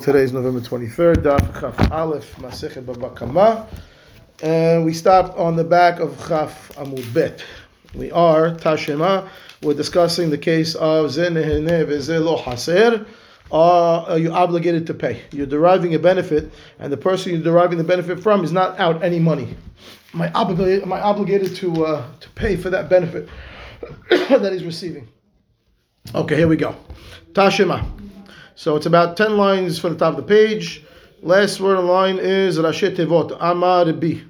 Today is November 23rd, Daf Chaf Aleph, Masechet Bava Kama. And we stopped on the back of Chaf Amud Bet. We are, Tashema, we're discussing the case of Ze Nehene V'Ze Lo Haser. Are you obligated to pay? You're deriving a benefit, and the person you're deriving the benefit from is not out any money. Am I obligated to pay for that benefit that he's receiving? Okay, here we go. Tashema. So it's about 10 lines from the top of the page. Last word in line is Rashi Tevot, Amar Bi.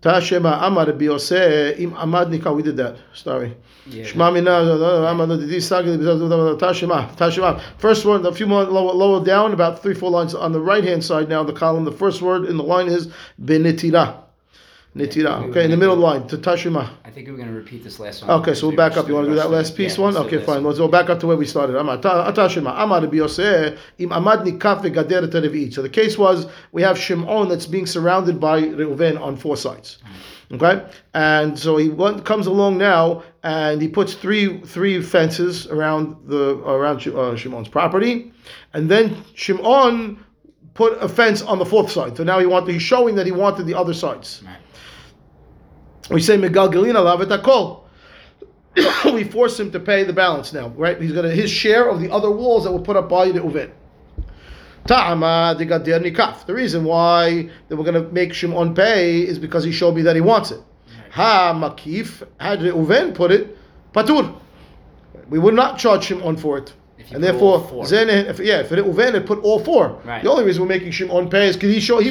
Tashema Amar Bi Oseh Im Amad Nikah. We did that. Sorry. Shema Mina Amad Didi Sagli Tashema. Tashema. First word, a few more lower down, about 3-4 lines on the right-hand side now of the column. The first word in the line is Benitira. Nitira. Okay, in the middle line, to Tashima. I think we're going to repeat this last one. Okay, so we'll back up. You want to do that last piece one? Okay, fine. Let's go back up to where we started. Atashima. Amar biyoseh im amad nikaf vegader terevi. So the case was, we have Shimon that's being surrounded by Reuven on four sides. Okay? And so he comes along now, and he puts three fences around Shimon's property. And then Shimon put a fence on the fourth side. So now he's showing that he wanted the other sides. Right. We say megalgelin alav etakol. We force him to pay the balance now, right? He's got his share of the other walls that were put up by the Uvet. Ta'ama degadir nikaf. The reason why that we're going to make Shimon pay is because he showed me that he wants it. Ha makif, had the Uven put it, patur. We would not charge Shimon for it. And therefore, if Reuven had put all four, right. The only reason we're making Shimon pay is because he showed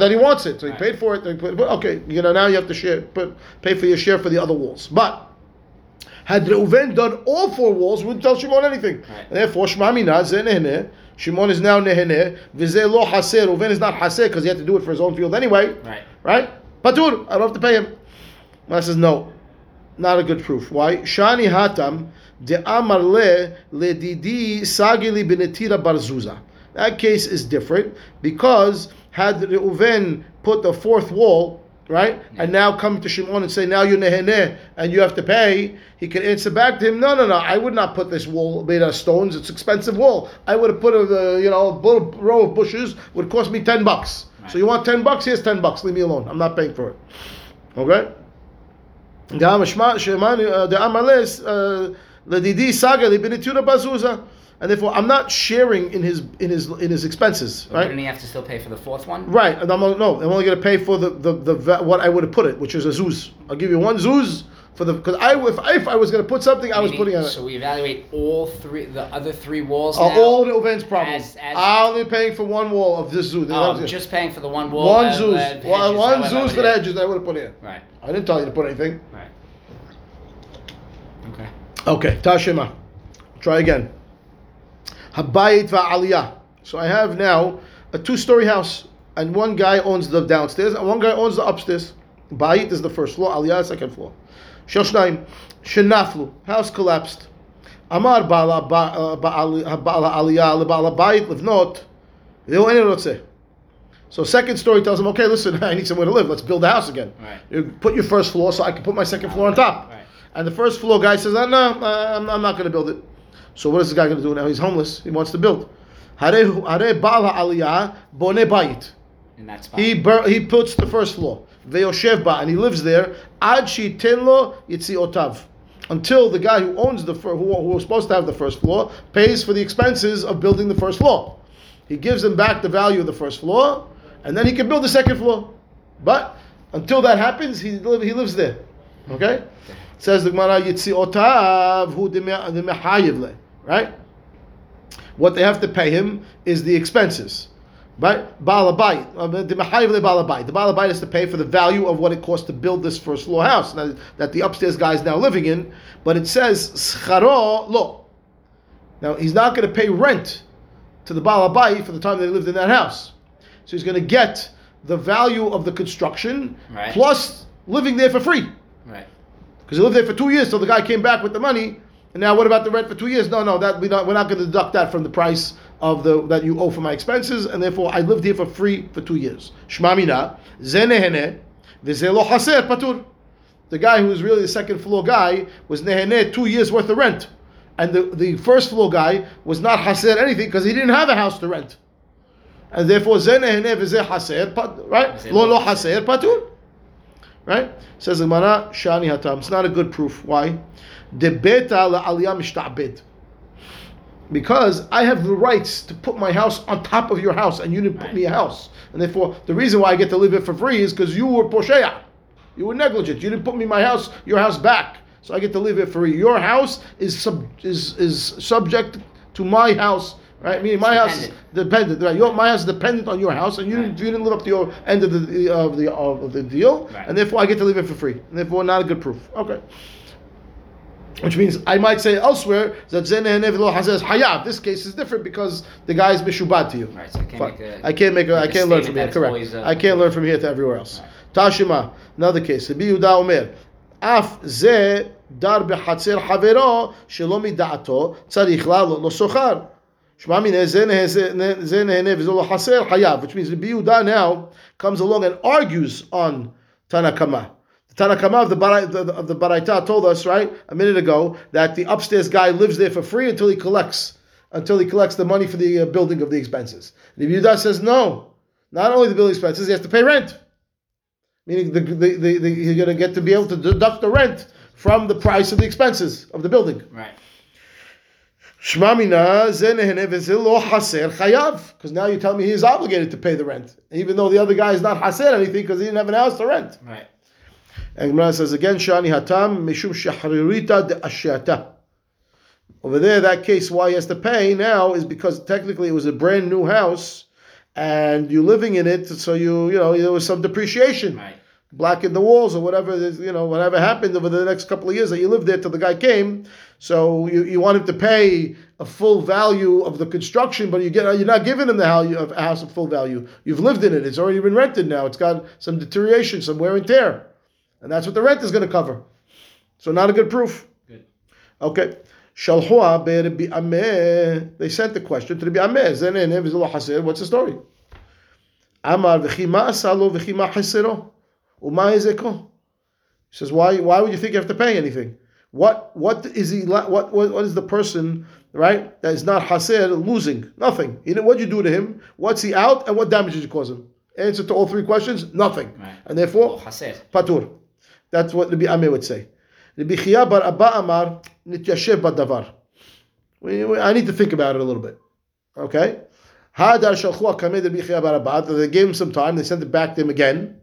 that he wants it, so he right. paid for it. Now you have to pay for your share for the other walls. But had Reuven done all four walls, we wouldn't tell Shimon anything. Right. And therefore, Shimon is now neheneh. V'zeh lo haser. Reuven is not haser because he had to do it for his own field anyway. Right? Patur, I don't have to pay him. I says no. Not a good proof. Why? Shani hatam de amar le didi sagili benetira barzuza. That case is different because had Reuven put the fourth wall, right, and now come to Shimon and say, now you're neheneh and you have to pay, he can answer back to him, no, I would not put this wall made out of stones. It's an expensive wall. I would have put a row of bushes. It would cost me $10. Right. So you want $10? Here's $10. Leave me alone. I'm not paying for it. Okay. And therefore, I'm not sharing in his expenses. Right? Wouldn't he have to still pay for the fourth one? Right. And I'm only going to pay for the what I would have put it, which is a zuz. I'll give you one zuz for the because if I was going to put something, I was putting it. So we evaluate all three, the other three walls. Now all the Reuven's problems. I'm only paying for one wall of this zuz. I'm just paying for the one wall. One zuz. One zuz for the edges that I would have put in. Right. I didn't tell you to put anything. Right. Okay. Tashema. Try again. Habayit va'aliyah. So I have now a 2-story house, and one guy owns the downstairs, and one guy owns the upstairs. Bayit is the first floor. Aliyah is the second floor. Shoshnaim. Shenaflu. House collapsed. Amar ba'ala aliyah leba'ala bayit livnot. Ve'u eni rotzeh. So second story tells him, okay, listen, I need somewhere to live. Let's build the house again. Right. You put your first floor so I can put my second floor on top. Right. And the first floor guy says, I'm not going to build it. So what is the guy going to do now? He's homeless. He wants to build. In that spot. He puts the first floor. And he lives there. Until the guy who owns who was supposed to have the first floor pays for the expenses of building the first floor. He gives him back the value of the first floor. And then he can build the second floor. But until that happens, he lives there. Okay? Says the Gemara, Yitzi Otav, Hu Demehayevle. Right? What they have to pay him is the expenses. Right? Balabayit. Demehayevle Balabayit. The Balabayit is to pay for the value of what it costs to build this first floor house that the upstairs guy is now living in. But it says, Scharo Lo. Now, he's not going to pay rent to the Balabayit for the time they lived in that house. So he's going to get the value of the construction plus living there for free. Right. Because he lived there for 2 years, so the guy came back with the money. And now, what about the rent for 2 years? No, we're not going to deduct that from the price of that you owe for my expenses. And therefore, I lived here for free for 2 years. Shema mina, ze neheneh, v'ze lo haser patur. The guy who was really the second floor guy was neheneh 2 years worth of rent. And the first floor guy was not haser anything because he didn't have a house to rent. And therefore, Zeneh Heneh V'zeh Haser, right? Lo Haser Patun. Right? Says the Gemara, Shani Hatam. It's not a good proof. Why? Debeta la'aliyah mishta'bed. Because I have the rights to put my house on top of your house, and you didn't put me a house. And therefore, the reason why I get to live it for free is because you were posheya. You were negligent. You didn't put me my house, your house back. So I get to live it for free. Your house is subject to my house. Right? Meaning my house is dependent. Right? My house is dependent on your house, and you didn't live up to your end of the deal, right. And therefore I get to live it for free. And therefore, not a good proof. Okay. Which means I might say elsewhere that Zeneh Heneh V'lo Haser Hayav. This case is different because the guy is meshubad to you. Right. So I can't learn from here. Correct. I can't learn from here to everywhere else. Right. Tashima. Another case. Rabbi Yehuda Omer. Af ze dar b'hatzer havero shelo mida'ato tzarich la'alot lo sochar. Which means Rabbi Yehuda now comes along and argues on Tanakama. The Tanakama of the Baraita told us right a minute ago that the upstairs guy lives there for free until he collects the money for the building of the expenses. Rabbi Yehuda says no, not only the building expenses, he has to pay rent. Meaning he's going to get to be able to deduct the rent from the price of the expenses of the building. Right. Because now you tell me he's obligated to pay the rent, even though the other guy is not haser anything because he didn't have an house to rent. Right. And Gemara says again, Shani Hatam, Mishum Shahririta de Ashiata. Over there, that case why he has to pay now is because technically it was a brand new house and you're living in it, so you there was some depreciation. Right. Black in the walls or whatever happened over the next couple of years that you lived there till the guy came. So you want him to pay a full value of the construction, but you're not giving him the value of a house at full value. You've lived in it. It's already been rented now. It's got some deterioration, some wear and tear. And that's what the rent is going to cover. So not a good proof. Good. Okay. Shalhua be'Rabbi Ameh. They sent the question to Rabbi Ameh. What's the story? Amar v'chi ma'asalo v'chi ma'hesero. He says, why would you think you have to pay anything? What is the person, right, that is not haser losing? Nothing. What did you do to him? What's he out? And what damage did you cause him? Answer to all three questions, nothing. Right. And therefore, haser. Patur. That's what Rabbi Amir would say. Rabbi Chiya bar Abba Amar, nityashev badavar. I need to think about it a little bit. Okay? They gave him some time. They sent it back to him again.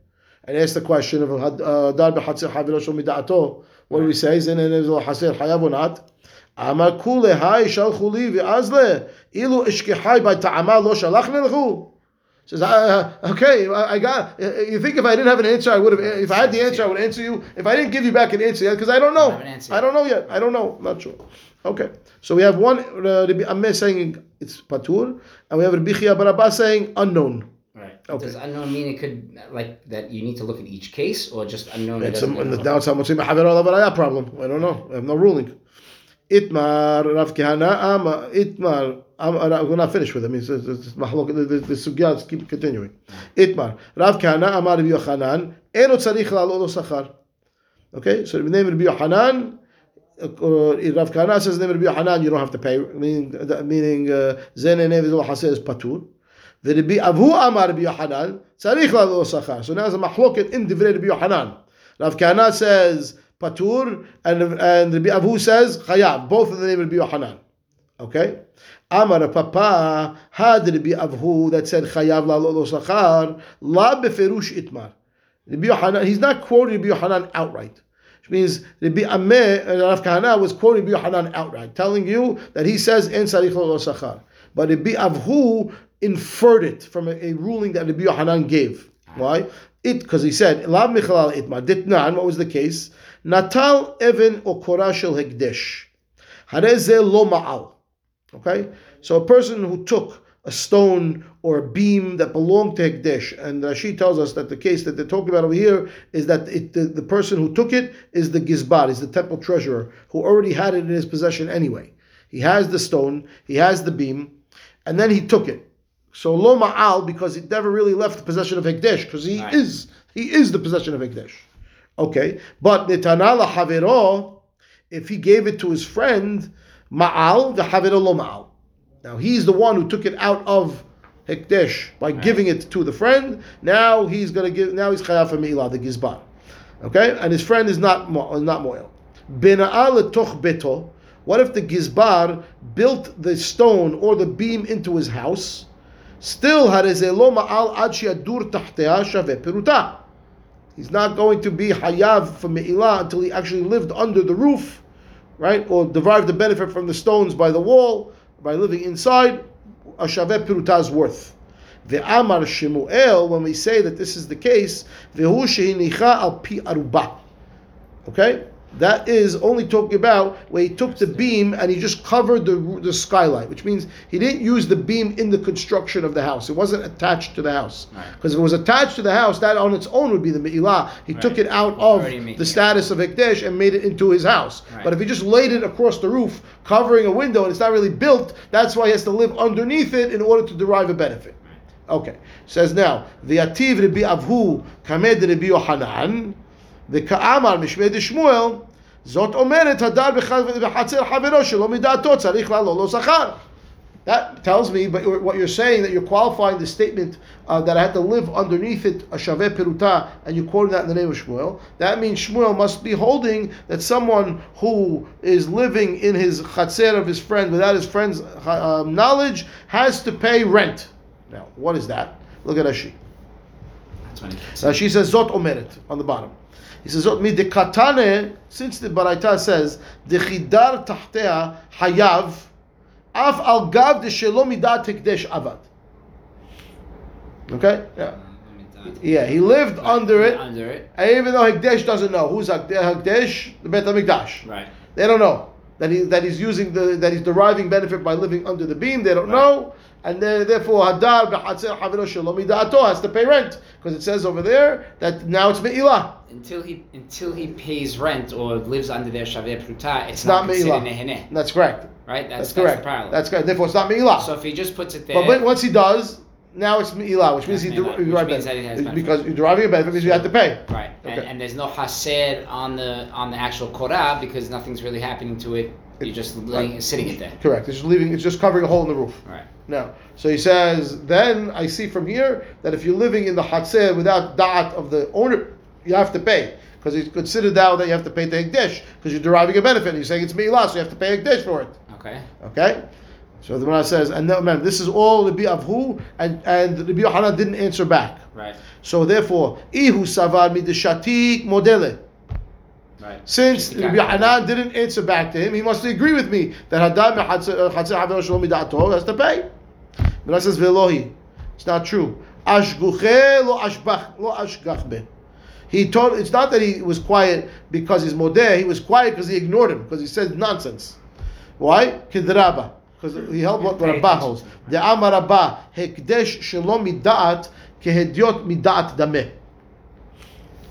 And asked the question of what do we say? Says, okay, I got. You think if I didn't have an answer, I would have. If I had the answer, I would answer you. If I didn't give you back an answer, because I don't know. I don't know. Not sure. Okay, so we have one Rabbi Ameh saying it's patur, and we have Rabbi Chiya bar Abba saying unknown. Right. Okay. Does unknown mean it could that you need to look at each case or just unknown? Now it's almost a problem. I don't know. I have no ruling. Itmar Rav Kahana Amar Itmar. We're not finished with it. I mean, the sugyas keep continuing. Itmar Rav Kahana Amar Rabbi Yochanan Eno Tzarich La'alot Lo Sachar. Okay, so the name Rabbi Yochanan. Rav Kahana says the name Rabbi Yochanan you don't have to pay. Meaning Zeneh Heneh V'zeh Lo Haser is patur. So now there's a machloket in divrei Rabbi Yochanan. Rav Kahana says patur and Rabbi Avu says chayav. Both in the name of Rabbi Yochanan. Okay. Amar Papa had Rabbi Avu that said chayav la'alot lo sachar la beferush itmar. Rabbi Yochanan, he's not quoting Rabbi Yochanan outright. Which means Rabbi Ameh and Rav Kahana was quoting Rabbi Yochanan outright, telling you that he says en tzarich la'alot lo sachar. But Rabbi Avu inferred it from a ruling that Rabbi Yochanan gave. Why? Because he said, Lav Michalal Itma Ditnan, what was the case? Natal Even Okora Shel Hekdesh. Hareze Lo Ma'al. Okay? So a person who took a stone or a beam that belonged to Hekdesh, and Rashi tells us that the case that they're talking about over here is that the person who took it is the Gizbar, is the temple treasurer, who already had it in his possession anyway. He has the stone, he has the beam, and then he took it. So lo ma'al, because it never really left the possession of Hekdesh, because he is the possession of Hekdesh. Okay, but netana la havero, if he gave it to his friend, Ma'al v'chavirah ma'al. Now he's the one who took it out of Hekdesh by giving it to the friend. Now he's going to give. Now he's chayav for Mi'ila, the Gizbar. Okay, and his friend is not moil. Bina'al letoch beto. What if the Gizbar built the stone or the beam into his house? Still, Harezelo ma'al ad she'adur tahtea shaveh peruta. He's not going to be hayav for Me'ilah until he actually lived under the roof, right? Or derived the benefit from the stones by the wall, by living inside, Ashaveh Pirutah's worth. Ve'amar Shemuel, when we say that this is the case, Ve'hu she'inicha al pi arubah. Okay? That is only talking about where he took the beam and he just covered the skylight, which means he didn't use the beam in the construction of the house. It wasn't attached to the house. Because if it was attached to the house, that on its own would be the Me'ilah. He took it out of the status of Hekdesh and made it into his house. Right. But if he just laid it across the roof, covering a window, and it's not really built, that's why he has to live underneath it in order to derive a benefit. Okay. It says now, V'yativ Rabbi Avhu kamed Rabbi Yohanan. The Ka'amar Mishmei de Shmuel Zot Omeret Hadar B'Chatzer Havero Shelo Midato Tzarich La'lo Lo Sachar. That tells me, but what you're saying, that you're qualifying the statement that I had to live underneath it, Ashaveh Peruta, and you're quoting that in the name of Shmuel. That means Shmuel must be holding that someone who is living in his Chatzer of his friend without his friend's knowledge has to pay rent. Now, what is that? Look at Ashi. She says Zot Omeret on the bottom. He says, since the Baraita says, Dechidar tahtea hayav, af al gav de shelomidat hekdesh avad. Okay? Yeah. Yeah, he lived under it. Even though Hekdesh doesn't know. Who's Hekdesh? The Beit HaMikdash. Right. They don't know. That he's deriving benefit by living under the beam, they don't know. And therefore, Hadar b'Chatzer Havero Shelo Mida'ato has to pay rent, because it says over there that now it's Me'ilah. Until he pays rent or lives under their Shaveh Peruta, it's not considered Neheneh. That's correct. Right? That's correct. The parallel. That's correct. Therefore, it's not Me'ilah. So if he just puts it there, but once he does, now it's Me'ilah, which means you're deriving a benefit because you have to pay. Right. Okay. And there's no Haser on the actual Korah because nothing's really happening to it. You're just sitting it there. Correct. It's just leaving. It's just covering a hole in the roof. Right. No. So he says, then I see from here that if you're living in the Hatzeh without da'at of the owner, you have to pay. Because it's considered now that you have to pay the Hekdesh, because you're deriving a benefit. And you're saying it's Me'ilah, so you have to pay Hekdesh for it. Okay? So the Gemara says, and no, man, this is all Rabbi Avhu, and Rabbi Yohanan didn't answer back. Right. So therefore, Ihu savar mideshatik modele. Right. Since Rabbi Yohanan didn't answer back to him, he must agree with me that Hadam has to pay. But I says velohi, it's not true. Ashguche lo ashgachbe. He told. It's not that he was quiet because he's modeh. He was quiet because he ignored him, because he said nonsense. Why? Kidraba. Because he held what Rabbah holds. The Amar Rabbah Hekdesh shelo midaat kehediot midaat dameh.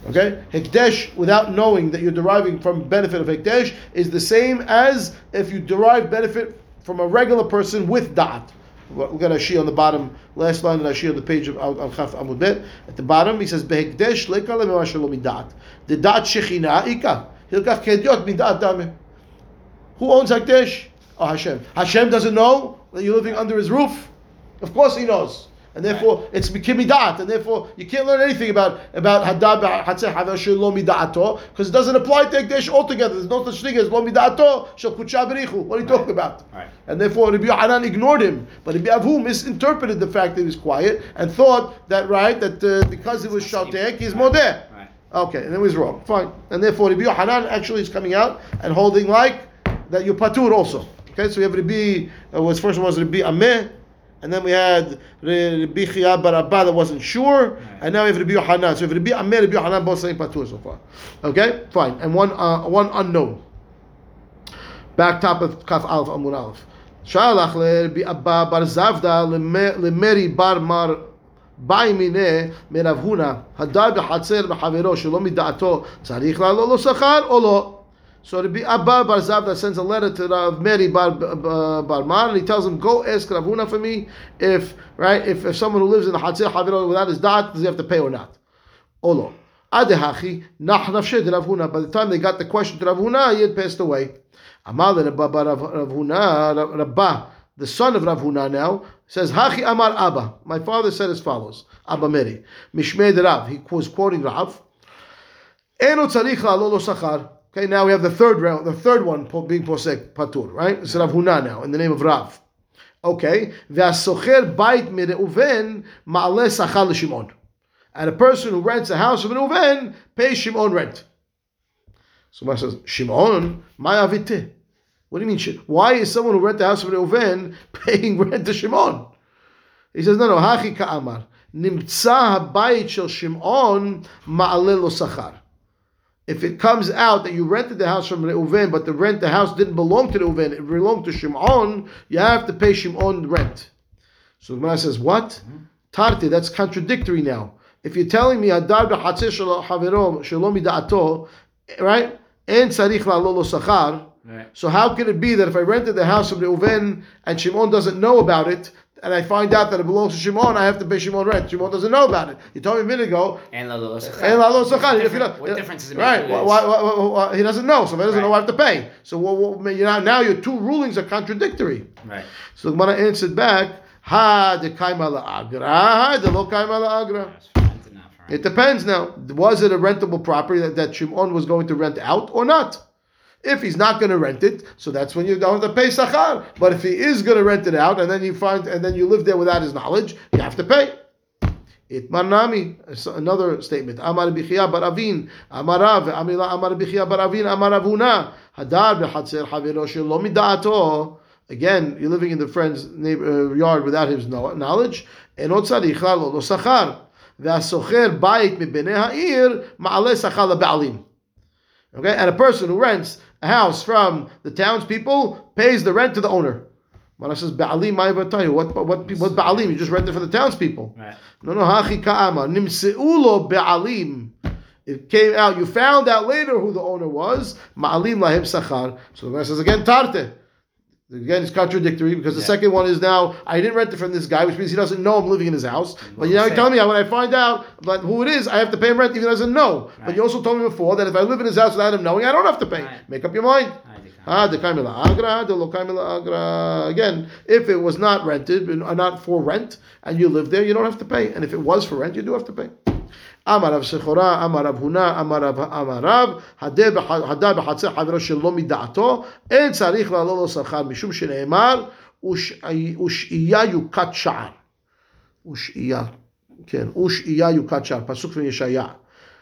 Okay, Hekdesh, without knowing that you're deriving from benefit of Hekdesh, is the same as if you derive benefit from a regular person with da'at. We've got Ashi on the bottom, last line of Ashi on the page of Al-Khaf Amud Bet. At the bottom, he says, Behekdesh leka lemema shelo midaat. The da'at shechina ika. Hilkach kehediot midaat dameh. Who owns Hekdesh? Oh, Hashem. Hashem doesn't know that you're living under his roof? Of course he knows. And therefore, it's mikimi da'at, and therefore you can't learn anything about hadab hatzeh havesh lo mida'ato, because it doesn't apply to Hekdesh altogether. There's no such thing as lo mida'ato shel kutsha berichu. What are you talking about? Right. And therefore, Rabbi Yohanan ignored him, but Rabbi Avhu misinterpreted the fact that he was quiet and thought that because he was shaltek, he's modeh. Right. Okay, and it was wrong. Fine. And therefore, Rabbi Yohanan actually is coming out and holding that you're patur also. Okay, so we have Rabbi. First one was Rabbi Ameh. And then we had Rabbi Chia bar Abba that wasn't sure. And now we have Rabbi Yohanan. So we have Rabbi Amir, Rabbi Yohanan, both saying Patur so far. Okay? Fine. And one unknown. Back top of Kaf Alf Amur Alf. Shalach le Rabbi Abba bar Zavda le Meri bar Mar Baimine meravhuna hadar b'chatzer b'chavero shelo mida'ato tzarich la'lo lo sachar o lo. So Rabbi Abba bar Zavda sends a letter to Rav Meri bar Mar, and he tells him, "Go ask Rav Huna for me if someone who lives in the Hatzir Haviro without his da'at, does he have to pay or not?" Olo adehachi nach nafshed Rav Huna. By the time they got the question to Rav Huna, he had passed away. Amar Rabba Rav Huna, Rabba, the son of Rav Huna now, says, Hachi Amar Abba. My father said as follows, Abba Meri, Mishmed Rav. He was quoting Rav. Eno tzarich la'alo lo sachar. Okay, now we have the third round, the third one being posek patur, right? It's Rav Huna now in the name of Rav. Okay, v'asocher bait mireuven ma'ale sachar l'Shimon, and a person who rents a house of an Uven pays Shimon rent. So Rav says, Shimon, ma'avite. What do you mean? Why is someone who rents the house of an Uven paying rent to Shimon? He says, no, hachi ka'amar nimtza habayit shel Shimon ma'ale lo sachar. If it comes out that you rented the house from Reuven, but the house didn't belong to Reuven, it belonged to Shimon, you have to pay Shimon rent. So the Gemara says, what? Tarti, that's contradictory now. If you're telling me, Adar b'chatzeh shelo mida'ato, right? En tzarich la'alo lo sachar. So how can it be that if I rented the house from Reuven and Shimon doesn't know about it, and I find out that it belongs to Shimon, I have to pay Shimon rent. Shimon doesn't know about it. You told me a minute ago. And la'alo sachar. What difference does it make? Right. Well, he doesn't know. So if he doesn't know, I have to pay. So now your two rulings are contradictory. Right. So the Gemara answered back, ha de kaima la'agra, ha de lo kaima la'agra. It depends now. Was it a rentable property that Shimon was going to rent out or not? If he's not going to rent it, so that's when you don't have to pay sachar. But if he is going to rent it out, and then you live there without his knowledge, you have to pay. Itmar nami, another statement. Amar bichia bar Avin, amarav, amila amar bichia bar Avin, amarav Huna, hadar b'chatzer haviro shelo mida'ato. Again, you're living in the friend's yard without his knowledge. Enot tzarich la'alo lo sachar, v'asocher bayit mibnei ha'ir ma'aleh sachar leba'alim. Okay, and a person who rents a house from the townspeople pays the rent to the owner. When I says ba'alim, what ba'alim? You just rented for the townspeople. Right. No, hachi ka'ama nimseulo ba'alim. It came out. You found out later who the owner was. Ma'alim lahem sachar. So the man says again tarte. Again, it's contradictory because the second one is now I didn't rent it from this guy, which means he doesn't know I'm living in his house. But now you tell me when I find out who it is, I have to pay him rent if he doesn't know. Right. But you also told me before that if I live in his house without him knowing, I don't have to pay. Right. Make up your mind. Again, if it was not rented, not for rent, and you live there, you don't have to pay. And if it was for rent, you do have to pay. Amarav Sechora, Amarav Huna, Amarav, Hadab Hatzeh Haviro Shelo Mida'ato, En Tzarich La'alo Lo Sachar, Mishum Shene'emar, Ush'iyah Yukat Sha'ar. Ush'iyah Yukat Sha'ar, Pasuk from Yeshaya.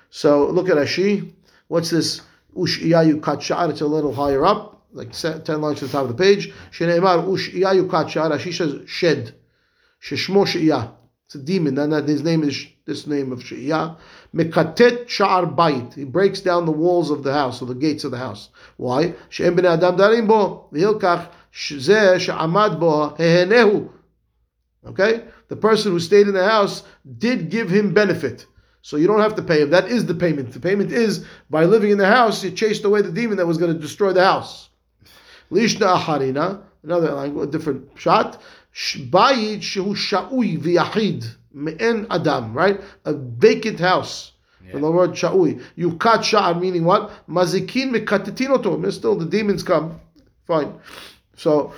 So look at Ashi. What's this? Ush'iyah Yukat Sha'ar. It's a little higher up, like 10 lines to the top of the page. Shene'emar, Ush'iyah Yukat Sha'ar. Ashi says, Shed. Sheshmo She'iyah. It's a demon. And his name is this name of She'iyah. Mekatet sha'ar bayit. He breaks down the walls of the house or the gates of the house. Why? She'en b'nei adam darim bo v'hilkach zeh she'amad bo hehenehu. Okay, the person who stayed in the house did give him benefit, so you don't have to pay him. That is the payment. The payment is by living in the house, you chased away the demon that was going to destroy the house. Lishna acharina. Another language, different shot. Bayit shehu sha'ui v'yachid me'en adam, right? A vacant house. Yeah. The word sha'ui. You cut sha'ar, meaning what? Mazikin mekatetinoto. Still the demons come. Fine. So,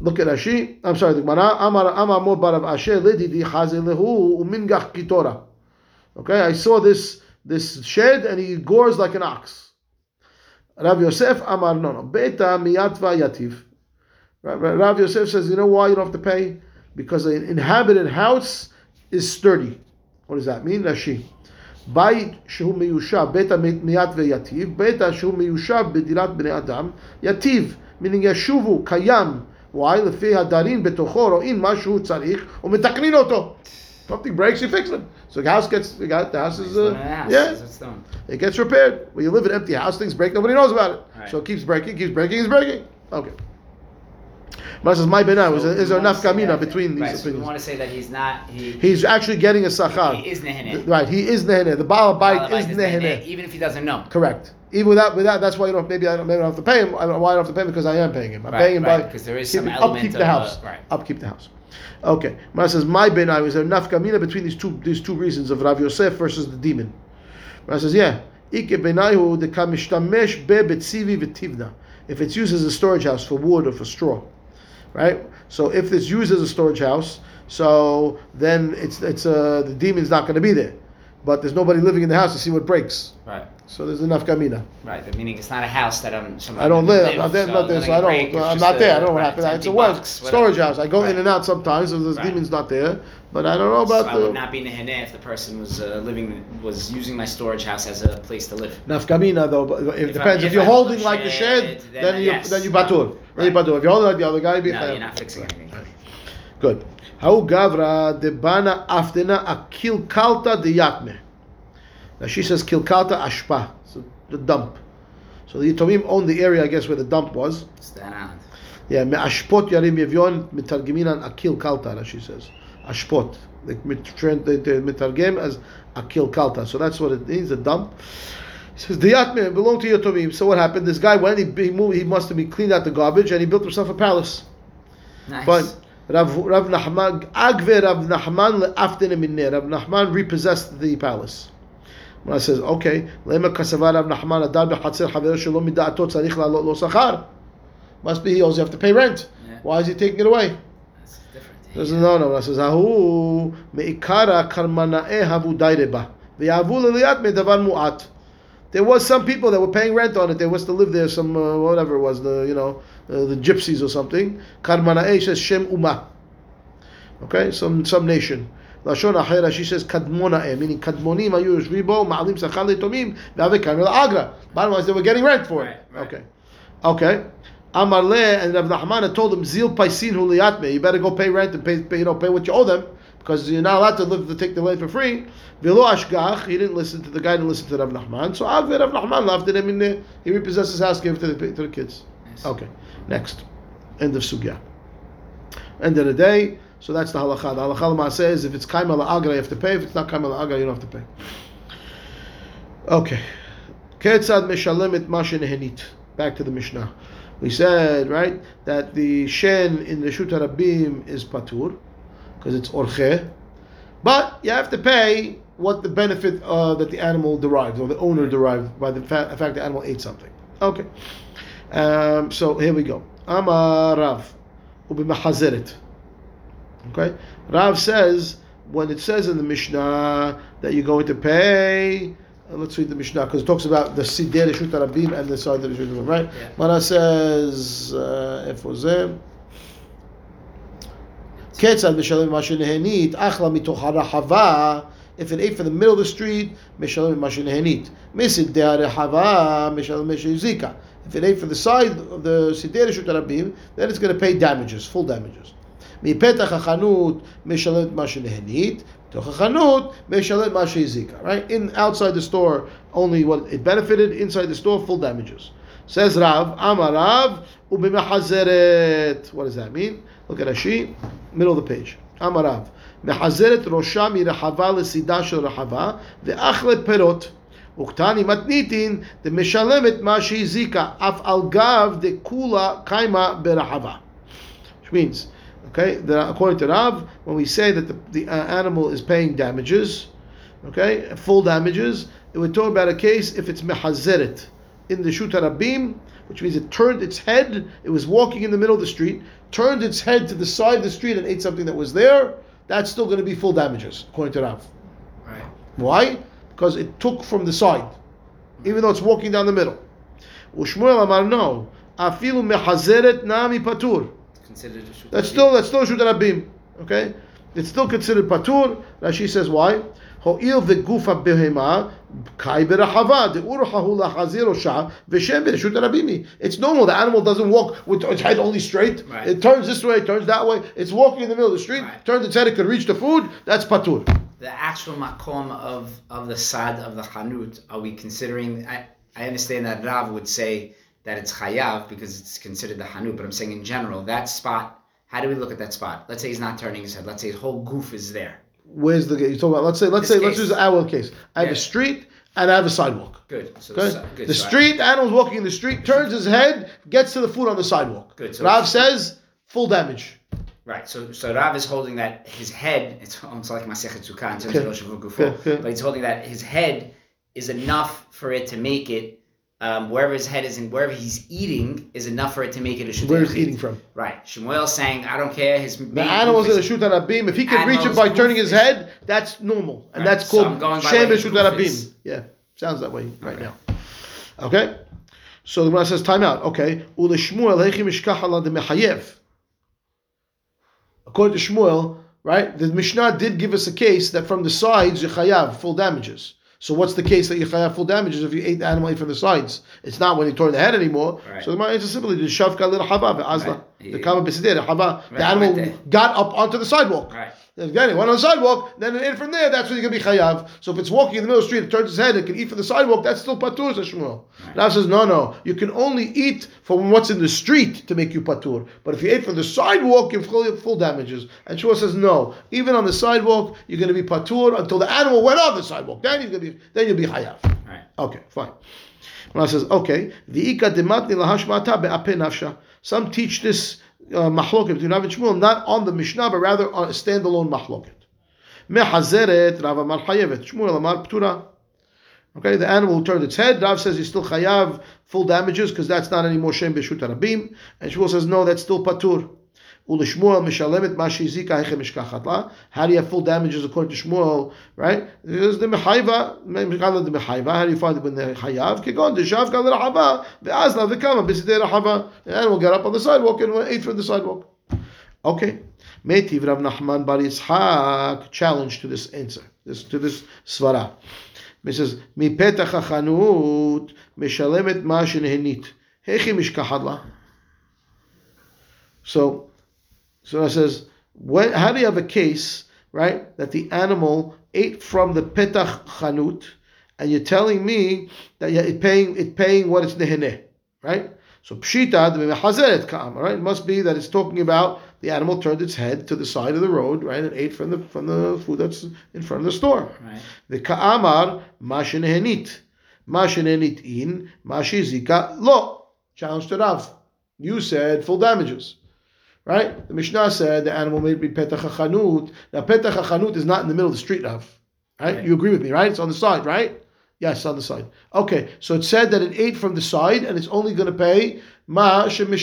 look at Ashi. I'm sorry, the Gemara. Amar mo barav asher ledidi chazelehu umingach kitora. Okay, I saw this shed and he gores like an ox. Rav Yosef amar no. Beta miyatva yativ. Rav Yosef says, you know why you don't have to pay? Because an inhabited house is sturdy. What does that mean? Rashi. Bayit shehu miyushav beta miyat ve'yativ beta shehu miyushav b'dirat bnei adam yativ, meaning yashuvu kayam. Why? Lefi hadarin betocho ro'in mashu tzarich u'metaknin oto. Something breaks, you fix it. So the house gets repaired. When you live in an empty house, things break. Nobody knows about it. Right. So it keeps breaking. Okay. Says, my benai, is there enough kamina between these opinions? So we want to say that he's not. He's actually getting a sachar. He is neheneh. Right, he is neheneh. The baal bayit is neheneh, even if he doesn't know. Correct. Even without, that's why you don't. Maybe I don't have to pay him. Why I don't have to pay him? Because I am paying him. I'm paying him because there is some element upkeep of the house. Upkeep the house. Okay. Mara says, my benai, is there enough kamina between these two reasons of Rav Yosef versus the demon? Mara says, yeah. Ike benai hu de kamishtamesh be betzivi v'tivna. if it's used as a storage house for wood or for straw, right? So if it's used as a storage house, so then it's the demon's not going to be there. But there's nobody living in the house to see what breaks. Right. So there's enough kamina. Right. The meaning it's not a house that I don't live. I'm not there. I don't know what happened. It's a box, storage house. I go in and out sometimes. So there's demon's not there. But I don't know about. So I would not be neheneh if the person was using my storage house as a place to live. Nafkamina though, but it depends. If you're holding like the shed, then you batur. Really batur. If you're holding like the other guy, you're not fixing anything. Good. How gavra debana aftena akilkalta deyatme. Now she says kilkalta ashpa, so the dump. So the Yitomim owned the area, I guess, where the dump was. Stand. Yeah, me'ashpot yarim yevyon mitargeminan akilkalta. She says ashpot. They mitargem as akilkalta. So that's what it means, the dump. He says deyatme belonged to Yitomim. So what happened? This guy went. He moved. He must have been cleaned out the garbage, and he built himself a palace. Nice. But Rav Nachman repossessed the palace. When I says, okay, must be he also have to pay rent. Yeah. Why is he taking it away? That's different. No. I says, Ahu meikara karmanae havu daireba ve'avu liyatme davar mu'at. There was some people that were paying rent on it. They was to live there. Some whatever it was, the gypsies or something. Karmanae says Shem Uma. Okay, some nation. Lashon Achera, she says Kadmonae, meaning Kadmonim Ayush Ribo Maalim Sachal Tomim Ve'Avekamel Agra. Bottom line, they were getting rent for it. Right. Okay. Amar Leh and Rav Nachman told them Zil Paisin Huliatme. You better go pay rent and pay what you owe them. Because you're not allowed to take the land for free. Velo Ashgach, he didn't listen to the guy, didn't listen to Rav Nachman. So Rav Nachman left him in there. He repossessed his house, gave it to the kids. Nice. Okay, next. End of Sugya. End of the day. So that's the halakha. The halakha l'ma says if it's kaima la'agra, you have to pay. If it's not kaima la'agra, you don't have to pay. Okay. Ketzad meshalim et mashen henit. Back to the Mishnah. We said, right, that the shen in the Reshut HaRabim is patur. Because it's orche, but you have to pay what the benefit that the animal derives or the owner derived by the fact the animal ate something. Okay, so here we go. Amar Rav ubimachazeret. Okay, Rav says when it says in the Mishnah that you're going to pay. Let's read the Mishnah because it talks about the sidei Reshut HaRabim and the side of the Reshut HaRabim, right? Yeah. Mara says efozeh. If it ate from the middle of the street, if it ate from the side of the sidei Reshut HaRabim, then it's going to pay damages, full damages. Right? Outside the store, only what it benefited, inside the store, full damages. Says Rav, Amar Rav, ubimachazeret. What does that mean? Look at Rashi, middle of the page. Amar Rav, mechazeret rosha mirahava lesida shel rahava ve'achlet perot uktani matnitin de meshalemet ma sheizika af al gav de kula kaima berahava. Which means, okay, that according to Rav, when we say that the animal is paying damages, okay, full damages, we're talking about a case if it's mechazeret in the Reshut HaRabim, which means it turned its head, it was walking in the middle of the street, turned its head to the side of the street and ate something that was there, that's still going to be full damages, according to Rav. Right. Why? Because it took from the side, even though it's walking down the middle. Ushmuel Amar, no. Afilu mehazeret nami patur. That's still Reshut HaRabim. Okay? It's still considered patur. Rashi says why? Ho'il v'gufa behema kai berahava de'uruhahu lachazir osha v'shem b'reshut harabimi. It's normal. The animal doesn't walk with its head only straight. Right. It turns this way, it turns that way. It's walking in the middle of the street. Right. Turns its head, it could reach the food. That's patur. The actual makom of the sad of the chanut, are we considering? I understand that Rav would say that it's chayav because it's considered the chanut, but I'm saying in general that spot. How do we look at that spot? Let's say he's not turning his head. Let's say his whole goof is there. Where's the gate? You talk about. Let's say. Let's use our case. I have a street and I have a sidewalk. Good. So the street animal's walking in the street, turns his head, gets to the food on the sidewalk. Good. So Rav says full damage. Right. So Rav is holding that his head. It's almost like Masechet Sukkah in terms of Rosh Hashanah, but he's holding that his head is enough for it to make it wherever his head is and wherever he's eating is enough for it to make it a Shulchan Aruch. Where he's eating from. Right. Shmuel saying, I don't care. His the animal's in a Shulchan Abim. If he can reach it by turning his head, that's normal. And that's called Shem Shulchan Abim. Yeah. Sounds that way right now. Okay? So the one says, time out. Okay. According to Shmuel, right, the Mishnah did give us a case that from the sides, you chayav full damages. So what's the case that you chayav full damages if you ate the animal from the sides? It's not when you tore the head anymore. Right. So the Mishnah is simply, the animal got up onto the sidewalk. Right. It went on the sidewalk, then it ate from there, that's when you can be chayav. So if it's walking in the middle of the street, it turns its head, it can eat from the sidewalk, that's still patur, says Shmuel. Right. Rav says, no, you can only eat from what's in the street to make you patur. But if you ate from the sidewalk, you're full damages. And Shmuel says, no, even on the sidewalk, you're going to be patur until the animal went off the sidewalk. Then you'll be chayav. Right. Okay, fine. Rav says, okay, some teach this mahloket between Rav and Shmuel, not on the Mishnah, but rather on a standalone mahloket. Mehazeret Rav Amar Chayevet, Shmuel Amar Ptura. Okay, the animal who turned its head, Rav says he's still chayav, full damages, because that's not anymore Shem B'Shut Arabim. And Shmuel says, no, that's still patur. Ulishmuel Mishalemet Mashizika Hechem Mishkachatla. How do you have full damages according to Shmuel, right? There's the Mechaiva, Mishkalat the Mechaiva. How do you find it when the Chayav? Kegon, the Shav Kalat Hava, the Asla, the Kama, Bisidera Hava. The animal got up on the sidewalk and ate from the sidewalk. Okay. Metiv Rav Nachman Bar Yitzchak challenge to this answer, to this Svara. It says, Mipetach HaChanut Mishalemet Mashin Henit Hechem Mishkachatla. So it says, how do you have a case, right, that the animal ate from the petach chanut, and you're telling me that it's paying what it's neheneh, right? So pshita the mehazeret ka'am, right? It must be that it's talking about the animal turned its head to the side of the road, right, and ate from the food that's in front of the store. Right. The ka'amar ma shenehenit in ma shezika lo. Challenge to Rav. You said full damages. Right? The Mishnah said the animal may be petach hachanut. Now, petach hachanut is not in the middle of the street, Rav. Right? You agree with me, right? It's on the side, right? Yes, on the side. Okay, so it said that it ate from the side and it's only going to pay ma shenehenit.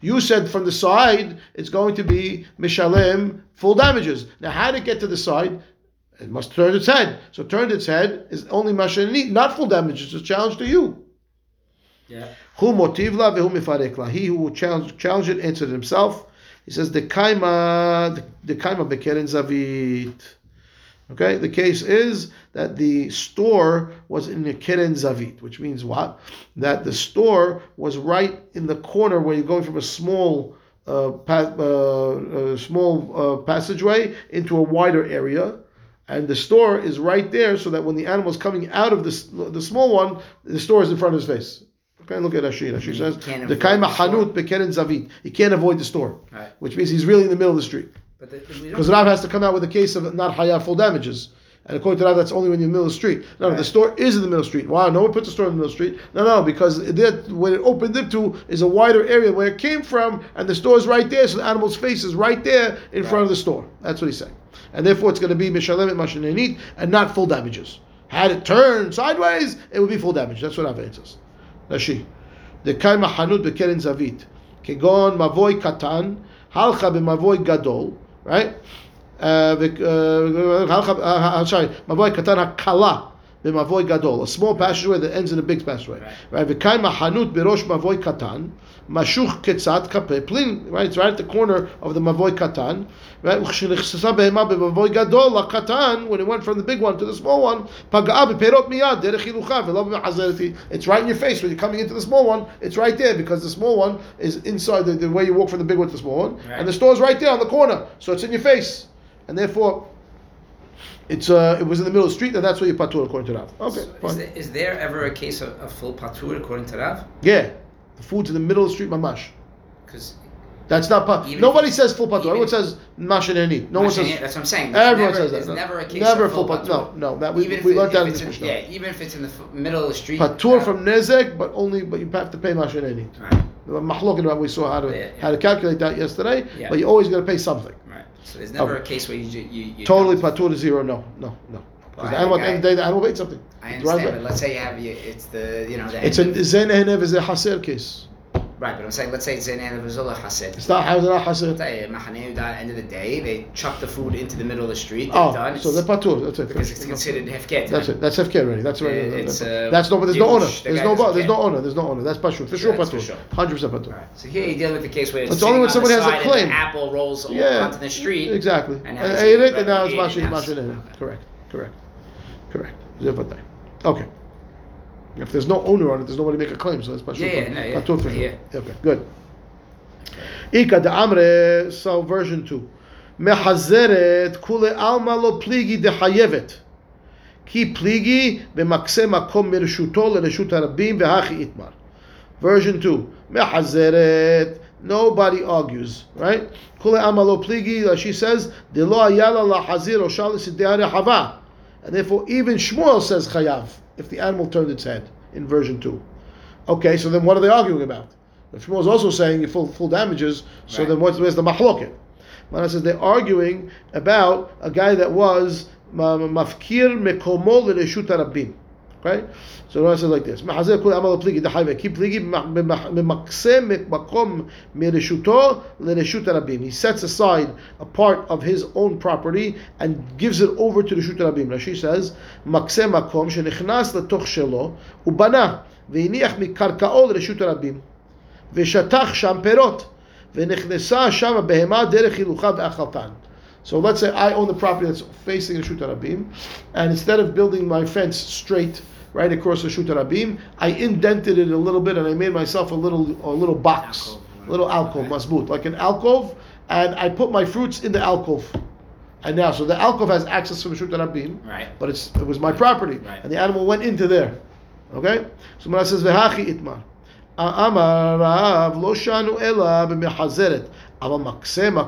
You said from the side it's going to be mishalem full damages. Now, how did it get to the side? It must turn its head. So, turned its head is only ma shenehenit, not full damages. It's a challenge to you. Yeah. He who will challenge it answered himself. He says the kaima bekeren zavit. Okay, the case is that the store was in the keren zavit, which means what? That the store was right in the corner where you're going from a small passageway into a wider area. And the store is right there, so that when the animal is coming out of the small one, the store is in front of his face. Okay, look at Rashi. Rashi says the kaima hanut bekeren zavit. He can't avoid the store, right, which means he's really in the middle of the street. Because Rav has to come out with a case of not hayav full damages, and according to Rav, that's only when you're in the middle of the street. No, right. The store is in the middle of the street. Wow, no one puts the store in the middle of the street. No, because when it opened into is a wider area where it came from, and the store is right there, so the animal's face is right there in front of the store. That's what he's saying, and therefore it's going to be mishalemet mashenenit and not full damages. Had it turned sideways, it would be full damage. That's what Rav answers. Rashi, the kaima hanut bekeren zavit, kegon mavoy katan, halcha b'mavoy gadol, right? Mavoy katan hakala b'mavoy gadol, a small passageway that ends in a big passageway, right? The kaima hanut b'rosh mavoy katan, mashuch ketzat kape plin, right? It's right at the corner of the mavoy katan, right? Uchshilichsasa behema b'mavoy gadol la katan, when it went from the big one to the small one, paga'a b'perot miyad derech hilucha v'lo b'machazerti. It's right in your face when you're coming into the small one. It's right there because the small one is inside the way you walk from the big one to the small one, right, and the store's right there on the corner, so it's in your face, and therefore it was in the middle of the street, and that's where you patur according to Rav. Okay, so is there ever a case of a full patur according to Rav? Yeah. The food's in the middle of the street, mamash. Because that's not patur. Nobody says full patur. Everyone says masheneni. No one says. That's what I'm saying. Everyone says that. There's never a case of full patur. No. That we learned that in the Mishnah. Yeah, even if it's in the middle of the street. Patur from nezek, but you have to pay masheneni. Right. Mahlokin, we saw how to calculate that yesterday. Yeah. But you're always going to pay something. Right. So there's never a case where you totally patur to zero. No. Because the animal at the end of the day, the animal ate something. I understand, but let's say you have it's the it's a zenehenev is a haser case. Right, but I'm saying, let's say it's zenehenev is a haser. It's not haser. Machaneim die at the end of the day. They chuck the food into the middle of the street. Oh, done. So they're patur. That's it. Because it's considered hefker. That's it. That's hefker already. That's right. That's no. There's no honor. There's no honor. That's patur. For sure patur. 100% patur. So here you deal with the case where it's only when somebody has a claim. Apple rolls onto the street. Exactly. And ate it, and now it's mashin. Correct. Okay. If there's no owner on it, there's nobody make a claim, so that's patur. Okay, good. Ika de Amre, so version 2. Mehazeret kule alma lo pligi de hayevet. Ki pligi bemakse makom mirshuto lereshut harabim vehachi itmar. Version 2. Mehazeret. Nobody argues, right? Kule alma lo pligi, she says, de lo ayala la hazir oshal sidare hava. And therefore, even Shmuel says chayav if the animal turned its head in version 2. Okay, so then what are they arguing about? If Shmuel is also saying full damages, so then where's the mahloket? Mana says they're arguing about a guy that was mafkir mekomo l'reshut harabim. Right? So Mana says like this: Mahazel kol amal pligi dechayve ki pligi memaksem makom mireshuto l'reshut harabim. He sets aside a part of his own property and gives it over to the reshut harabim. Rashi says maksem makom shenichnas letoch shelo ubana veiniach mikarkao l'reshut harabim veshatach sham perot venechnesa sham behema derech hilucha ve'achaltan. So let's say I own the property that's facing the Reshut Harabim, and instead of building my fence straight right across the Reshut Harabim, I indented it a little bit and I made myself a little box, alcove, masbut, like an alcove, and I put my fruits in the alcove. And now, so the alcove has access to the Reshut Harabim, right? But it was my property, right. And the animal went into there. Okay, so Mara says vehachi itmar, amar Rav lo shanu ela b'mehazeret. When we say the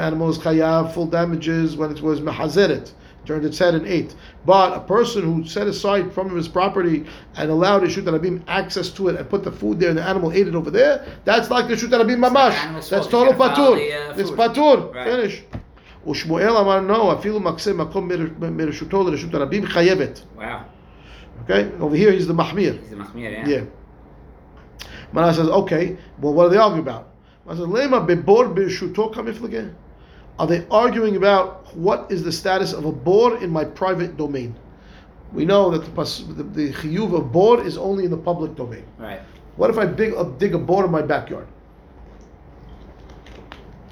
animal is chayav, full damages, when it was mehazeret, turned its head and ate. But a person who set aside from his property and allowed the Reshut Harabim access to it and put the food there and the animal ate it over there, that's like the Reshut Harabim mamash. That's total patur. It's patur. Right. Finish. Ushmuel amar no, afilu makseh makom mirashuto l'reshut harabim chayevet. Wow. Okay, over here he's the mahmir. Yeah. Mana says, okay, well, what are they arguing about? Mana says, Lema bebor birshuto kamiflege. Are they arguing about what is the status of a bor in my private domain? We know that the chiyuv of bor is only in the public domain. Right. What if I dig a bor in my backyard?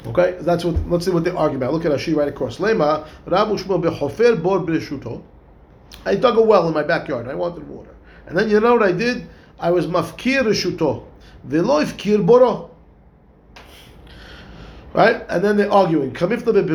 Okay, that's what. Let's see what they argue about. Look at Rashi right across. Lema Rabu Shmuel behofer bor birshuto. I dug a well in my backyard. I wanted water, and then you know what I did? I was mafkir reshuto, v'lo ifkir boro. Right, and then they're arguing. When we get there, the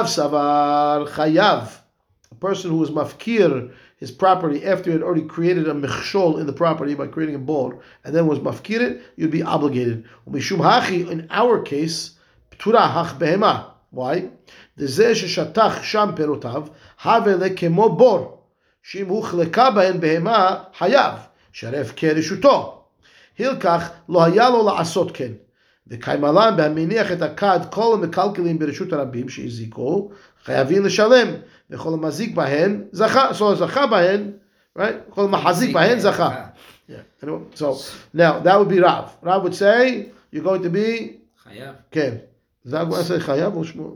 Rav savar chayav, a person who was mafkir his property after he had already created a mechshol in the property by creating a bor, and then was mafkir it, you'd be obligated. In our case, ptura hach behema. Why? So now that would be Rav. Rav would say you're going to be chayav. Okay. Is that what I say? Chayav or Shmuel?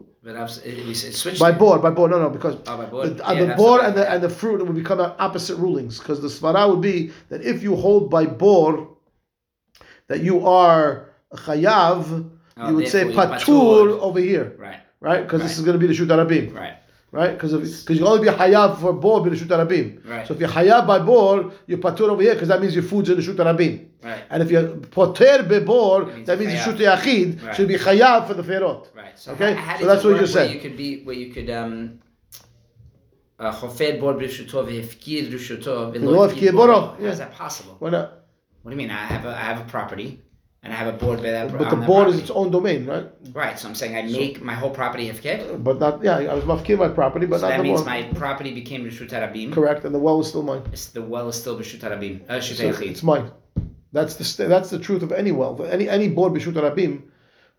By board. No, because the board and the fruit would become opposite rulings. Because the svara would be that if you hold by board that you are chayav, you would say patur over here, right? Because this is going to be the Reshut Harabim, right? Because you only be chayav for board be the Reshut Harabim, right? So if you're chayav by board, you're patur over here because that means your food's in the Reshut Harabim, right? And if you're poter be board, that means the Reshut Yachid should be chayav for the ferot. So okay, so that's what you said. You could chofed bor b'reshutov hefkir b'reshutov v'lo hefkir boro. How is that possible? Why not? What do you mean? I have a property and I have a board by that. But the board is its own domain, right? Right. So I'm saying I make my whole property hefkir. But not. Yeah, I was mafkir my property, but so not that the means my property became Reshut Harabim. Correct, and the well is still mine. The well is still Reshut Harabim. It's mine. That's the truth of any wealth. Any board b'shut rabim,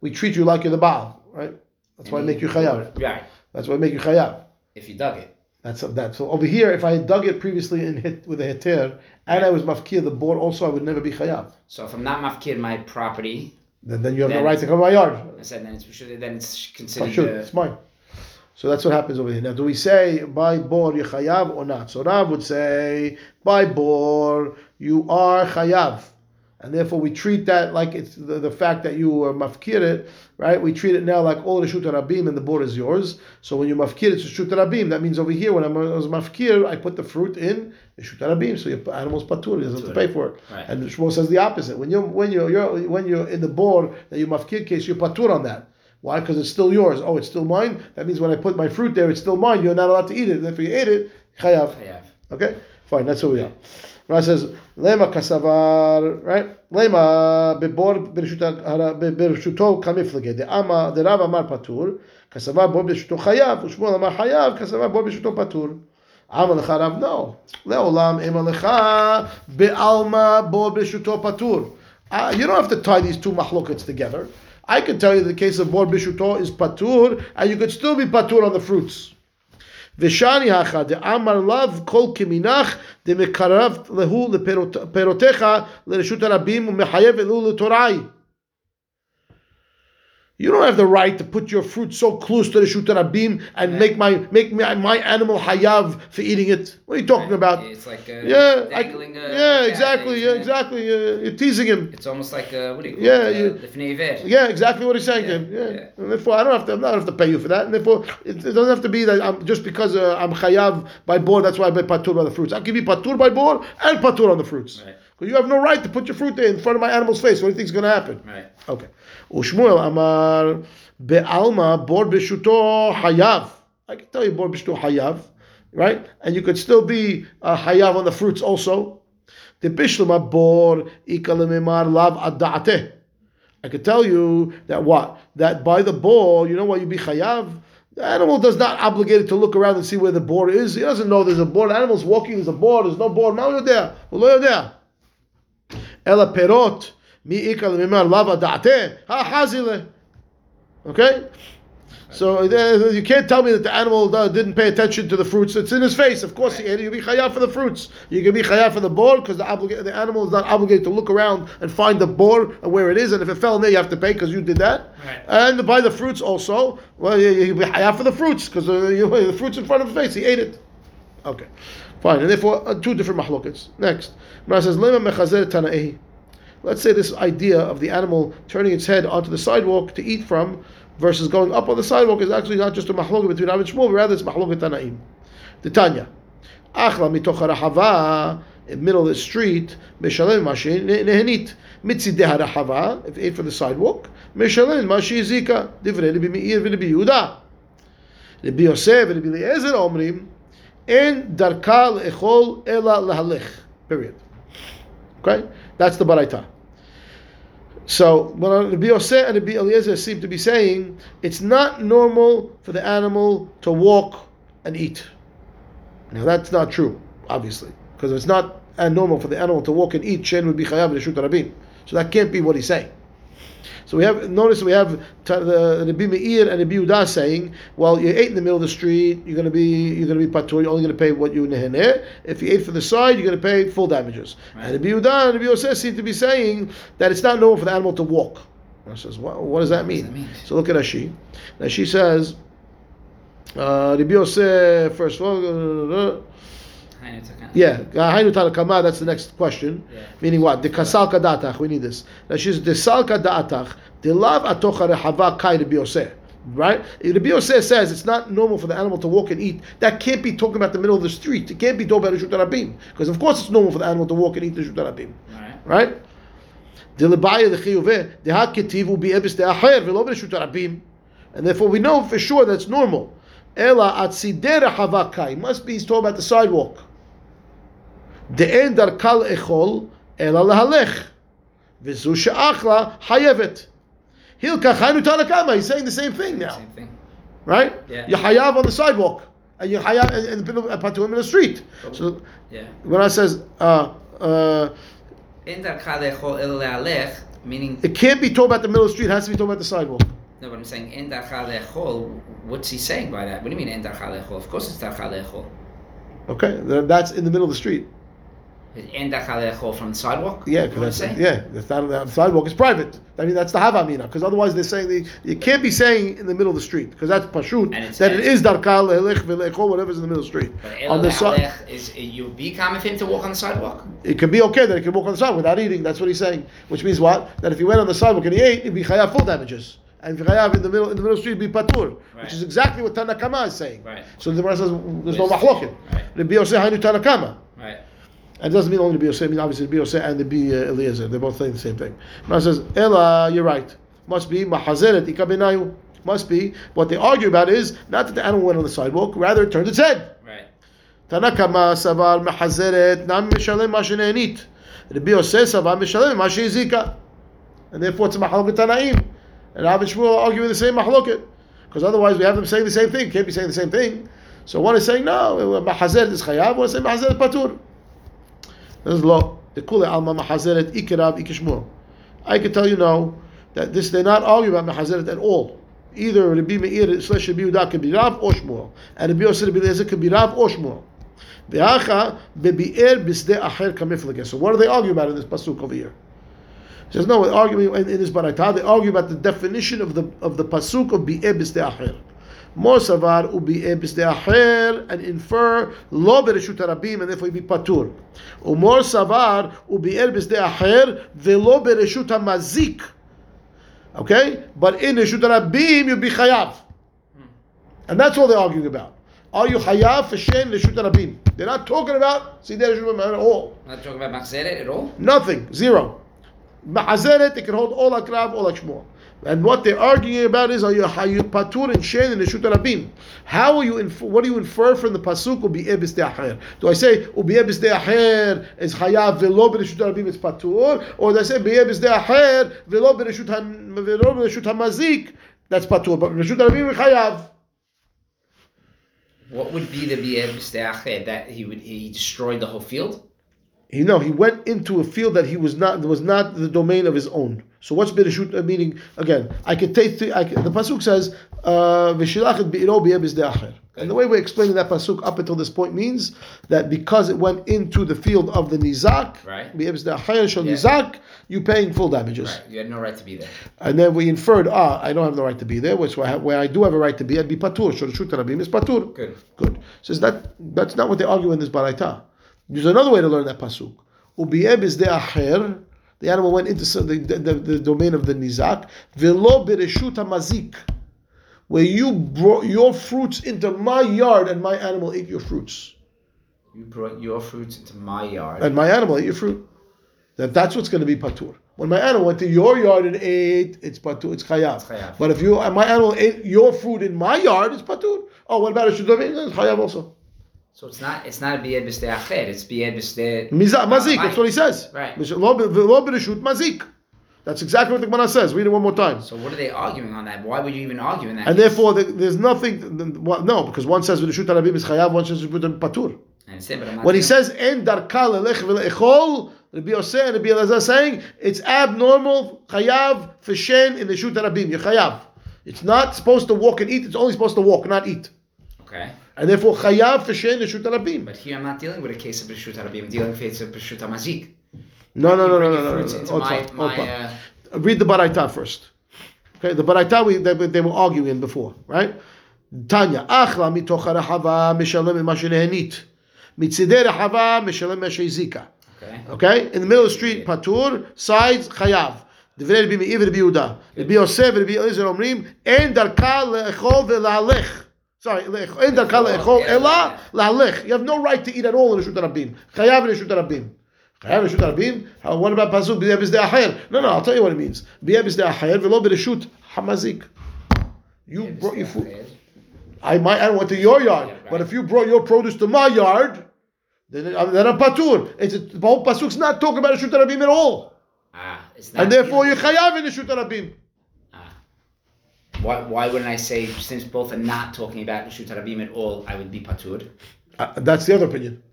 we treat you like you're the Baal, right? That's why I make you chayav. Right. That's why I make you chayav. If you dug it. That's so over here. If I had dug it previously with a heter and I was mafkir the board, also I would never be chayav. So if I'm not mafkir my property, then you have the right to come to my yard. I said then it's considered. It's mine. So that's what happens over here. Now, do we say by bor you chayav or not? So Rav would say by bor you are chayav, and therefore we treat that like it's the fact that you were mafkir it, right? We treat it now like all the shuta rabim and the bor is yours. So when you mafkir it's shuta rabim. That means over here when I was mafkir, I put the fruit in the shuta rabim. So your animal's patur, he doesn't have to pay for it. Right. And Shmuel says the opposite. When you're in the bor that you mafkir case, you're patur on that. Why? Because it's still yours. Oh, it's still mine? That means when I put my fruit there, it's still mine. You're not allowed to eat it. And if you ate it, chayav. Okay? Fine, that's what we are. Rav says, Lema kasavar, right? Lema bebor bershuto kamiflege. The Rav amar patur. Kasavar bor bershuto chayav. Ushmuel amar chayav. Kasavar bor bershuto patur. Amar lecha Rav, no. Leolam ema lecha be'alma bor bershuto patur. You don't have to tie these two machlokets together. I can tell you the case of bor bishuto is patur, and you could still be patur on the fruits. V'shani hacha de amar lav kol kiminach de mekarav lehu le perotecha le reshut harabim umechayev elu le torai. You don't have the right to put your fruit so close to the reshut harabim and make my animal hayav for eating it. What are you talking about? It's like dangling. Exactly. You're teasing him. It's almost like what do you call the fnei ver. Yeah, exactly what he's saying to him. Yeah. And therefore, I don't have to pay you for that. And therefore, it doesn't have to be that just because I'm hayav by bor. That's why I be patur by the fruits. I can be patur by bor and patur on the fruits. Right. Because you have no right to put your fruit there in front of my animal's face. What do you think is going to happen? Right. Okay. Ushmuel amar be'alma bor b'shuto hayav. I can tell you bor b'shuto hayav, right? And you could still be hayav on the fruits also. The bishlema bor ikalemimar lav adate. I could tell you that what? That by the bor, you know why you be hayav? The animal does not obligate it to look around and see where the bor is. He doesn't know there's a bor. The animal's walking, there's a bor, there's no bor. Now you're there. Well, you're there. Ela perot mi ikal mimar lava da'ate ha'hazile. Okay? So you can't tell me that the animal didn't pay attention to the fruits. It's in his face. Of course he ate it. You'll be chayav for the fruits. You can be chayav for the bor because the animal is not obligated to look around and find the bor where it is. And if it fell in there, you have to pay because you did that. Right. And by the fruits also, well, you'll be chayav for the fruits because the fruits in front of his face. He ate it. Okay. Fine, and therefore two different mahlokets. Next, Rav says, "Lema mechazer tana'i." Let's say this idea of the animal turning its head onto the sidewalk to eat from, versus going up on the sidewalk is actually not just a mahloket between Rav and Shmuel, but rather it's mahloket tanaim. The Tanya, achla mitoch harahava, in the middle of the street, meshalem mashi nehenit mitzideh harahava. If ate from the sidewalk, meshalem mashi zika divrei Rabbi Meir v'Rabbi Yehuda, Rabbi Yosef v'Rabbi Eliezer omrim. In darkal echol ela lahalich. Period. Okay? That's the Baraita. So, what Rabbi Yosef and Rabbi Eliezer seem to be saying, it's not normal for the animal to walk and eat. Now, that's not true, obviously. Because if it's not normal for the animal to walk and eat, Shen would be chayav l'shut harabim. So that can't be what he's saying. So we have the Rabbi Meir and Rabbi Yehuda saying, well, you ate in the middle of the street, you're gonna be patur, you're only gonna pay what you neheneh. If you ate for the side, you're gonna pay full damages. Right. And Rabbi Yehuda and Rabbi Yosef seem to be saying that it's not normal for the animal to walk. And I says, well, what does that mean? So look at Rashi. Rashi says, Rabbi Yosef, first of all. Yeah, that's the next question. Yeah. Meaning what? The kasal kadatach. We need this. Now she's the sal kadatach. The lav atocha rehava kai Rabbi Yosef. Right? Rabbi Yosef says it's not normal for the animal to walk and eat. That can't be talking about the middle of the street. It can't be talking about the Reshut Harabim because of course it's normal for the animal to walk and eat the Reshut Harabim. Right? The lebaya the chiyuve the haketiv will be ebis the acher v'lo Reshut Harabim, and therefore we know for sure that's normal. Ela atzideh rehava kai must be he's talking about the sidewalk. De'en darkal echol ela lehalech v'zu she'achla hayevet hilkach haynu talakama. He's saying the same thing now. Same thing. Right? Yeah. You hayav on the sidewalk and you hayav in the middle of the street. So when I says meaning it can't be told about the middle of the street, it has to be told about the sidewalk. No, but I'm saying en darcha lechol. What's he saying by that? What do you mean en darcha lechol? Of course it's darcha lechol. Okay, that's in the middle of the street. En darcha lechol from the sidewalk. Yeah, because that's not the sidewalk. It's private. I mean, that's the havamina. Because otherwise, they're saying you can't be saying in the middle of the street because that's pashut. That it is darcha lelech velechol, whatever's in the middle of the street. But on the sidewalk, is you be common for him to walk on the sidewalk? It can be okay that he can walk on the sidewalk without eating. That's what he's saying. Which means what? That if he went on the sidewalk and he ate, he'd be chayav full damages. And in the middle of the street be patur, right, which is exactly what Tanakama is saying. Right. So the Gemara says there's no machloket. The Biyoseh Hainu Tanakama. Right. And it doesn't mean only the Biyoseh. It means obviously the Biyoseh and the Eliezer. They're both saying the same thing. The Gemara says Ela, you're right. Must be mahazeret ikabenayu. Must be what they argue about is not that the animal went on the sidewalk, rather it turned its head. Right. Tanakama savar mahazeret nam mishalem mashenenit. The Biyoseh savar mishalem mashezika. And therefore it's a machloket Tanaim. And Rav and Shmuel are arguing the same machloket, because otherwise we have them saying the same thing. Can't be saying the same thing. So one is saying no, mahazeret is chayav. One is saying mahazeret patur. This is law. The kule alma mahazeret ikirav ikishmuel. I can tell you now that this they're not arguing about mahazeret at all. Either Rabbi Meir slash Rabbi Yehuda could be Rav or Shmuel, and Rabbi Yosef Rabbi Eliezer could be Rav or Shmuel. V'acha bebi'er b'sde acher kamifleges. So what are they arguing about in this pasuk over here? He says, no, arguing in this barakah, they argue about the definition of the pasuk of bi'eh b'sde acher. More savar u'bi'eh b'sde acher, and infer lo b'reshut harabim, and therefore be patur. U'mor savar u'bi'eh b'sde acher ve'lo b'reshut hamazik. Okay? But in reshut harabim, you'll be chayav. And that's all they're arguing about. Are you chayav for shen reshut harabim? They're not talking about sidei reshut harabim at all. Not talking about machzeret at all? Nothing. Zero. Mahazeret, they can hold all akrav, all akshmor. And what they're arguing about is, are you patur and shein and reshut harabim? How are you? What do you infer from the pasuk ubi'eh b'sde acher? Do I say ubi'eh b'sde acher is chayav velo b'reshut harabim is patur, or do I say ubi'eh b'sde acher velo b'reshut hamazik? That's patur, but reshut harabim is chayav. What would be the bi'eh b'sde acher that he destroyed the whole field? He went into a field that was not the domain of his own. So what's Bereshut? Meaning again, the pasuk says v'shilachet bi'iro bi'eh b'sde acher. And the way we're explaining that pasuk up until this point means that because it went into the field of the nizak, right, bi'eh b'sde acher shel nizak, you paying full damages. Right. You had no right to be there. And then we inferred, I don't have the right to be there. Which where I do have a right to be, I'd be patur. So reshut harabim is patur. Good. Says that's not what they argue in this baraita. There's another way to learn that pasuk. Ubi'eh b'sde acher, the animal went into the domain of the nizak. V'lo b'reshut hamazik, where you brought your fruits into my yard and my animal ate your fruits. You brought your fruits into my yard and my animal ate your fruit. That's what's going to be patur. When my animal went to your yard and ate, it's patur. It's chayav. But if my animal ate your fruit in my yard, it's patur. Oh, what about reshut hamazik? It's chayav also. So it's not bi'eh b'sde acher, it's bi'eh b'sde mazik. That's what he says. Right. Mazik. That's exactly what the Gemara says. Read it one more time. So what are they arguing on that? Why would you even argue in that? And therefore, there's nothing. No, because one says v'reshut harabim is chayav, one says v'reshut patur. I understand, but I'm not. When he says en darka lelech v'leechol, Rabbi Yosef and Rabbi Elazar saying it's abnormal chayav f'shen in reshut harabim. You're chayav. It's not supposed to walk and eat. It's only supposed to walk, not eat. Okay. And therefore, chayav f'shein reshut harabim. But here I'm not dealing with a case of reshut harabim. I'm dealing with a case of reshut hamazik. No. Read the baraita first. Okay, the baraita they were arguing before, right? Tanya, achla mitoch ha'rahava mishalem ma shenehenit, mitzidei rehava mishalem ma sheizika. Okay, in the middle of the street, patur, sides, chayav. Divrei Rabbi Meir Rabbi Yehuda, Rabbi Yosef Rabbi Eliezer omrim en darka le'echol ve'la'alech. You have no right to eat at all in reshut harabim. Chayav in reshut harabim. Chayav in reshut harabim. What about pasuk bi'eh b'sde acher? No, I'll tell you what it means. Bi'eh b'sde acher v'lo b'reshut hamazik. You brought your food. I went to your yard, but if you brought your produce to my yard, then I'm patur. The whole pasuk's not talking about reshut harabim at all. And therefore you chayav in reshut harabim. Why wouldn't I say, since both are not talking about reshut harabim at all, I would be patur? That's the other opinion.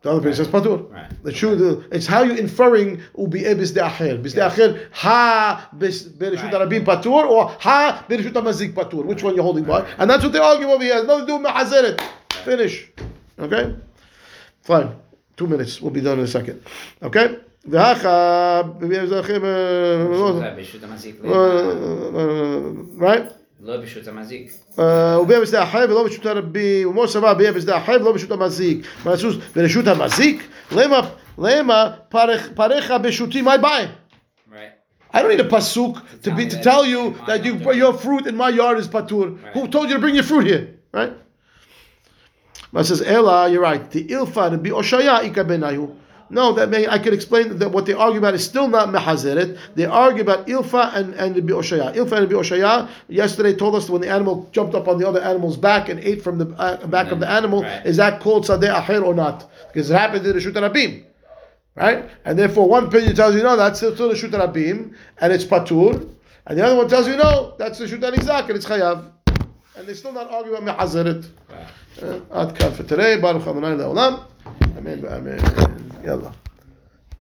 The other person says patur. It's how you're inferring ubi'e bisde'acher. Bisde'acher ha bereshut harabim patur or ha bereshut hamazik patur. Which one you're holding by? And that's what they argue over here. Has nothing to do with ma'azeret. Finish. Okay? Fine. 2 minutes. We'll be done in a second. Okay? Right? לא בשוט המזיק. וביאב יש דאחב ולא בשוט הרבי. ומוסבה ביאב יש דאחב ולא בשוט המזיק. מרצוס ברשות המזיק. למה פרח בשוטי my buy? Right. I don't need a pasuk to tell you that your fruit in my yard is patur. Right. Who told you to bring your fruit here? Right. But says Ella, you're right. The ilfa to be oshaya ikabenayu. No, that may I could explain that what they argue about is still not mehazeret. They argue about ilfa and the bioshaya. Ilfa and the bioshaya. Yesterday told us when the animal jumped up on the other animal's back and ate from the back of the animal, right. Is that called sadeh aher or not? Because it happened in the Reshut Rabim, right? And therefore, one opinion tells you no, that's still the Reshut Rabim and it's patur, and the other one tells you no, that's the Reshut Nizak and it's chayav, and they still not argue about mehazeret. Ad kan for today. Baruch Adonai leolam. Amen. Amen. يلا